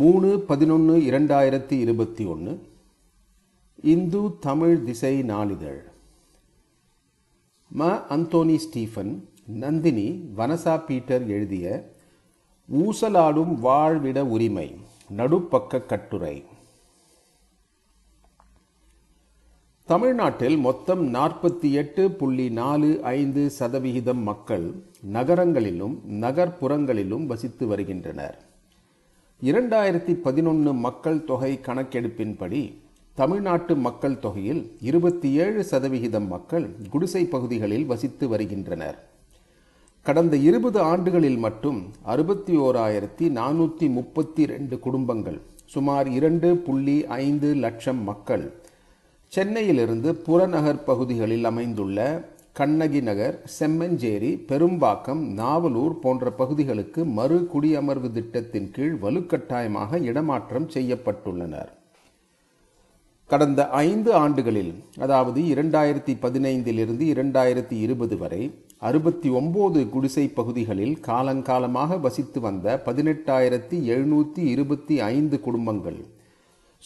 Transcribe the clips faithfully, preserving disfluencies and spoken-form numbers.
மூணு பதினொன்று இரண்டாயிரத்தி இருபத்தி ஒன்று இந்து தமிழ் திசை நாளிதழ். மா Anthony Stephen, Nandini Vanessa Peter எழுதிய ஊசலாடும் வாழ்விட உரிமை, நடுப்பக்கக் கட்டுரை. தமிழ்நாட்டில் மொத்தம் நாற்பத்தி எட்டு புள்ளி நாலு ஐந்து சதவிகிதம் மக்கள் நகரங்களிலும் நகர்ப்புறங்களிலும் வசித்து வருகின்றனர். இரண்டாயிரத்தி பதினொன்று மக்கள் தொகை கணக்கெடுப்பின்படி தமிழ்நாட்டு மக்கள் தொகையில் இருபத்தி ஏழு சதவிகிதம் மக்கள் குடிசை பகுதிகளில் வசித்து வருகின்றனர். கடந்த இருபது ஆண்டுகளில் மட்டும் அறுபத்தி ஓராயிரத்தி நானூற்றி முப்பத்தி ரெண்டு குடும்பங்கள், சுமார் இரண்டு புள்ளி ஐந்து லட்சம் மக்கள் சென்னையிலிருந்து புறநகர் பகுதிகளில் அமைந்துள்ள கண்ணகி நகர், செம்மஞ்சேரி, பெரும்பாக்கம், நாவலூர் போன்ற பகுதிகளுக்கு மறு குடியமர்வு திட்டத்தின் கீழ் வலுக்கட்டாயமாக இடமாற்றம் செய்யப்பட்டுள்ளனர். கடந்த ஐந்து ஆண்டுகளில், அதாவது இரண்டாயிரத்தி பதினைந்திலிருந்து இரண்டாயிரத்தி இருபது வரை, அறுபத்தி ஒன்பது குடிசை பகுதிகளில் காலங்காலமாக வசித்து வந்த பதினெட்டாயிரத்தி எழுநூற்றி இருபத்தி ஐந்து குடும்பங்கள்,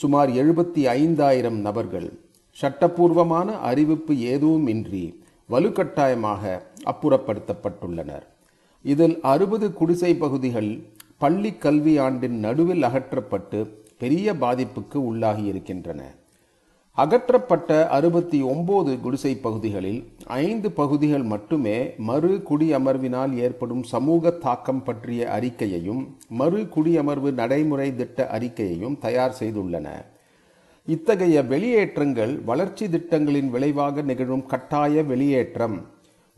சுமார் எழுபத்தி ஐந்தாயிரம் நபர்கள் சட்டப்பூர்வமான அறிவிப்பு ஏதுவும் இன்றி வலுக்கட்டாயமாக அப்புறப்படுத்தப்பட்டுள்ளனர். இதில் அறுபது குடிசை பகுதிகள் பள்ளி கல்வியாண்டின் நடுவில் அகற்றப்பட்டு பெரிய பாதிப்புக்கு உள்ளாகி இருக்கின்றன. அகற்றப்பட்ட அறுபத்தி ஒன்பது குடிசை பகுதிகளில் ஐந்து பகுதிகள் மட்டுமே மறு குடியமர்வினால் ஏற்படும் சமூக தாக்கம் பற்றிய அறிக்கையையும் மறு குடியமர்வு நடைமுறை திட்ட அறிக்கையையும் தயார் செய்துள்ளன. இத்தகைய வெளியேற்றங்கள் வளர்ச்சி திட்டங்களின் விளைவாக நிகழும் கட்டாய வெளியேற்றம்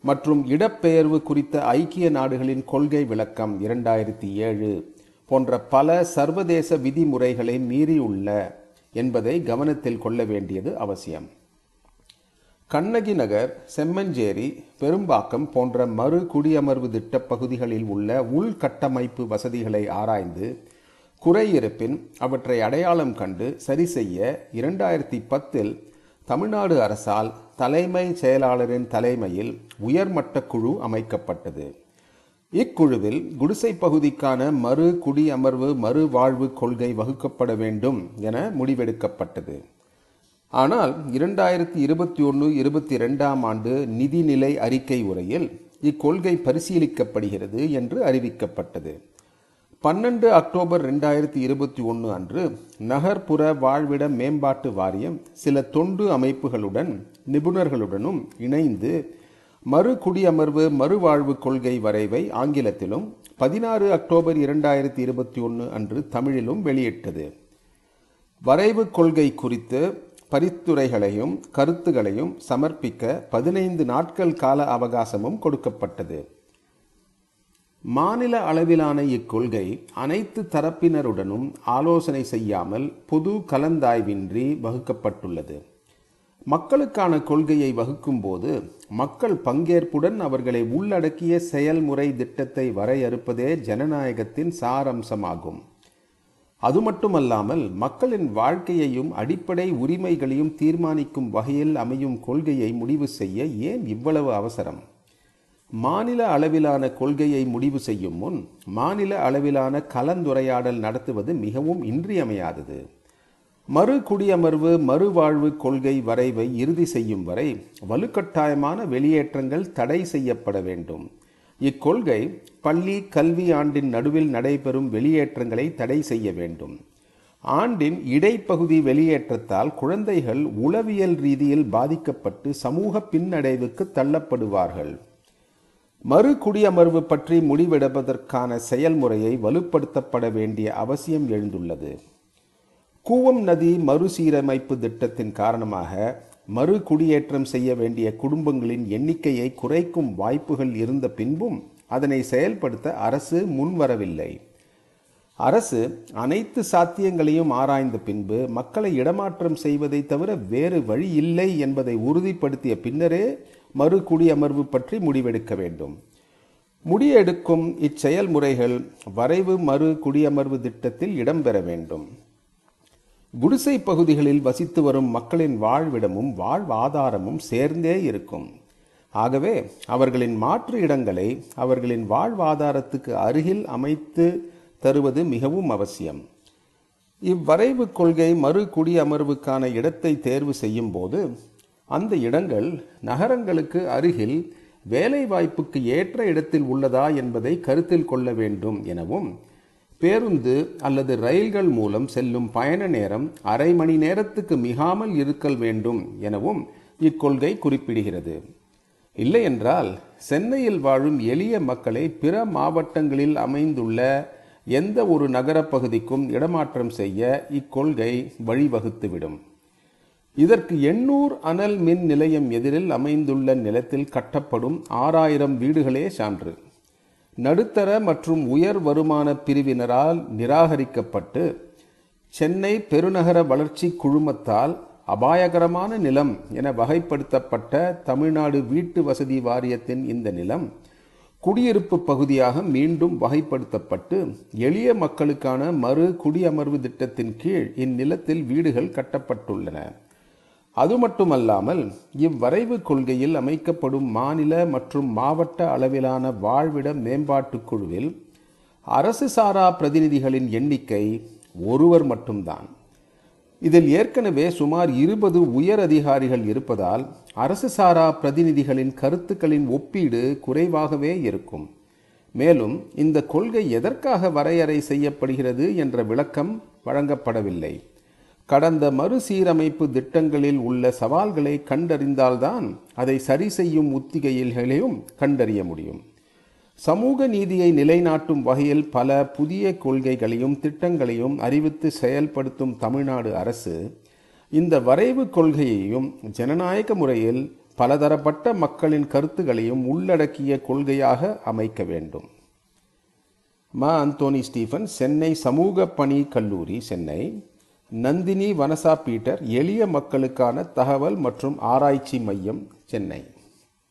மற்றும் இடப்பெயர்வு குறித்த ஐக்கிய நாடுகளின் கொள்கை விளக்கம் இரண்டாயிரத்தி ஏழு போன்ற பல சர்வதேச விதிமுறைகளை மீறியுள்ள என்பதை கவனத்தில் கொள்ள வேண்டியது அவசியம். கண்ணகி நகர், செம்மஞ்சேரி, பெரும்பாக்கம் போன்ற மறு குடியமர்வு திட்ட பகுதிகளில் உள்ள உள்கட்டமைப்பு வசதிகளை ஆராய்ந்து குறை இருப்பின் அவற்றை அடையாளம் கண்டு சரி செய்ய இரண்டாயிரத்தி பத்தில் தமிழ்நாடு அரசால் தலைமை செயலாளரின் தலைமையில் உயர்மட்ட குழு அமைக்கப்பட்டது. இக்குழுவில் குடிசை பகுதிக்கான மறு குடியமர்வு மறுவாழ்வு கொள்கை வகுக்கப்பட வேண்டும் என முடிவெடுக்கப்பட்டது. ஆனால் இரண்டாயிரத்தி இருபத்தி ஒன்று இருபத்தி ரெண்டாம் ஆண்டு நிதிநிலை அறிக்கை உரையில் இக்கொள்கை பரிசீலிக்கப்படுகிறது என்று அறிவிக்கப்பட்டது. பன்னெண்டு அக்டோபர் ரெண்டாயிரத்தி இருபத்தி ஒன்று அன்று நகர்ப்புற வாழ்விட மேம்பாட்டு வாரியம் சில தொண்டு அமைப்புகளுடன் நிபுணர்களுடனும் இணைந்து மறு குடியமர்வு மறுவாழ்வு கொள்கை வரைவை ஆங்கிலத்திலும் பதினாறு அக்டோபர் இரண்டாயிரத்தி இருபத்தி ஒன்று அன்று தமிழிலும் வெளியிட்டது. வரைவு கொள்கை குறித்து பரிந்துரைகளையும் கருத்துகளையும் சமர்ப்பிக்க பதினைந்து நாட்கள் கால அவகாசமும் கொடுக்கப்பட்டது. மாநில அளவிலான இக்கொள்கை அனைத்து தரப்பினருடனும் ஆலோசனை செய்யாமல் பொது கலந்தாய்வின்றி வகுக்கப்பட்டுள்ளது. மக்களுக்கான கொள்கையை வகுக்கும்போது மக்கள் பங்கேற்புடன் அவர்களை உள்ளடக்கிய செயல்முறை திட்டத்தை வரையறுப்பதே ஜனநாயகத்தின் சாரம்சமாகும். அது மட்டுமல்லாமல் மக்களின் வாழ்க்கையையும் அடிப்படை உரிமைகளையும் தீர்மானிக்கும் வகையில் அமையும் கொள்கையை முடிவு செய்ய ஏன் இவ்வளவு அவசரம்? மாநில அளவிலான கொள்கையை முடிவு செய்யும் முன் மாநில அளவிலான கலந்துரையாடல் நடத்துவது மிகவும் இன்றியமையாதது. மறு குடியமர்வு மறுவாழ்வு கொள்கை வரைவை இறுதி செய்யும் வரை வலுக்கட்டாயமான வெளியேற்றங்கள் தடை செய்யப்பட வேண்டும். இக்கொள்கை பள்ளி கல்வியாண்டின் நடுவில் நடைபெறும் வெளியேற்றங்களை தடை செய்ய வேண்டும். ஆண்டின் இடைப்பகுதி வெளியேற்றத்தால் குழந்தைகள் உளவியல் ரீதியில் பாதிக்கப்பட்டு சமூக பின்னடைவுக்கு தள்ளப்படுவார்கள். மறு குடியமர்வு பற்றி முடிவெடுப்பதற்கான செயல்முறையை வலுப்படுத்தப்பட வேண்டிய அவசியம் எழுந்துள்ளது. கூவம் நதி மறுசீரமைப்பு திட்டத்தின் காரணமாக மறு குடியேற்றம் செய்ய வேண்டிய குடும்பங்களின் எண்ணிக்கையை குறைக்கும் வாய்ப்புகள் இருந்த பின்பும் அதனை செயல்படுத்த அரசு முன்வரவில்லை. அரசு அனைத்து சாத்தியங்களையும் ஆராய்ந்த பின்பு மக்களை இடமாற்றம் செய்வதை தவிர வேறு வழி இல்லை என்பதை உறுதிப்படுத்திய பின்னரே மறு குடியமர்வு பற்றி முடிவெடுக்க வேண்டும். முடிவெடுக்கும் இச்செயல்முறைகள் வரைவு மறு குடியமர்வு திட்டத்தில் இடம்பெற வேண்டும். குடிசை பகுதிகளில் வசித்து வரும் மக்களின் வாழ்விடமும் வாழ்வாதாரமும் சேர்ந்தே இருக்கும். ஆகவே அவர்களின் மாற்று இடங்களை அவர்களின் வாழ்வாதாரத்துக்கு அருகில் அமைத்து தருவது மிகவும் அவசியம். இவ்வரைவு கொள்கை மறு குடியமர்வுக்கான இடத்தை தேர்வு செய்யும் போது அந்த இடங்கள் நகரங்களுக்கு அருகில் வேலைவாய்ப்புக்கு ஏற்ற இடத்தில் உள்ளதா என்பதை கருத்தில் கொள்ள வேண்டும் எனவும், பேருந்து அல்லது ரயில்கள் மூலம் செல்லும் பயண நேரம் அரை மணி நேரத்துக்கு மிகாமல் இருக்கல் வேண்டும் எனவும் இக்கொள்கை குறிப்பிடுகிறது. இல்லையென்றால் சென்னையில் வாழும் எளிய மக்களை பிற மாவட்டங்களில் அமைந்துள்ள எந்த ஒரு நகரப்பகுதிக்கும் இடமாற்றம் செய்ய இக்கொள்கை வழிவகுத்துவிடும். இதற்கு எண்ணூர் அனல் மின் நிலையம் எதிரில் அமைந்துள்ள நிலத்தில் கட்டப்படும் ஆறாயிரம் வீடுகளே சான்று. நடுத்தர மற்றும் உயர் வருமான பிரிவினரால் நிராகரிக்கப்பட்டு சென்னை பெருநகர வளர்ச்சி குழுமத்தால் அபாயகரமான நிலம் என வகைப்படுத்தப்பட்ட தமிழ்நாடு வீட்டு வசதி வாரியத்தின் இந்த நிலம் குடியிருப்பு பகுதியாக மீண்டும் வகைப்படுத்தப்பட்டு எளிய மக்களுக்கான மறு குடியமர்வு திட்டத்தின் கீழ் இந்நிலத்தில் வீடுகள் கட்டப்பட்டுள்ளன. அது மட்டுமல்லாமல் இவ்வரைவு கொள்கையில் அமைக்கப்படும் மாநில மற்றும் மாவட்ட அளவிலான வாழ்விட மேம்பாட்டுக் குழுவில் அரசு சாரா பிரதிநிதிகளின் எண்ணிக்கை ஒருவர் மட்டும்தான். இதில் ஏற்கனவே சுமார் இருபது உயர் அதிகாரிகள் இருப்பதால் அரசு சாரா பிரதிநிதிகளின் கருத்துக்களின் ஒப்பீடு குறைவாகவே இருக்கும். மேலும் இந்த கொள்கை எதற்காக வரையறை செய்யப்படுகிறது என்ற விளக்கம் வழங்கப்படவில்லை. கடந்த மறுசீரமைப்பு திட்டங்களில் உள்ள சவால்களை கண்டறிந்தால்தான் அதை சரி செய்யும் உத்திகைகளையும் கண்டறிய முடியும். சமூக நீதியை நிலைநாட்டும் வகையில் பல புதிய கொள்கைகளையும் திட்டங்களையும் அறிவித்து செயல்படுத்தும் தமிழ்நாடு அரசு இந்த வரைவு கொள்கையையும் ஜனநாயக முறையில் பலதரப்பட்ட மக்களின் கருத்துகளையும் உள்ளடக்கிய கொள்கையாக அமைக்க வேண்டும். மா அந்தோனி ஸ்டீஃபன், சென்னை சமூக பணி கல்லூரி, சென்னை. நந்தினி வனசா பீட்டர், எளிய மக்களுக்கான தகவல் மற்றும் ஆராய்ச்சி மையம், சென்னை.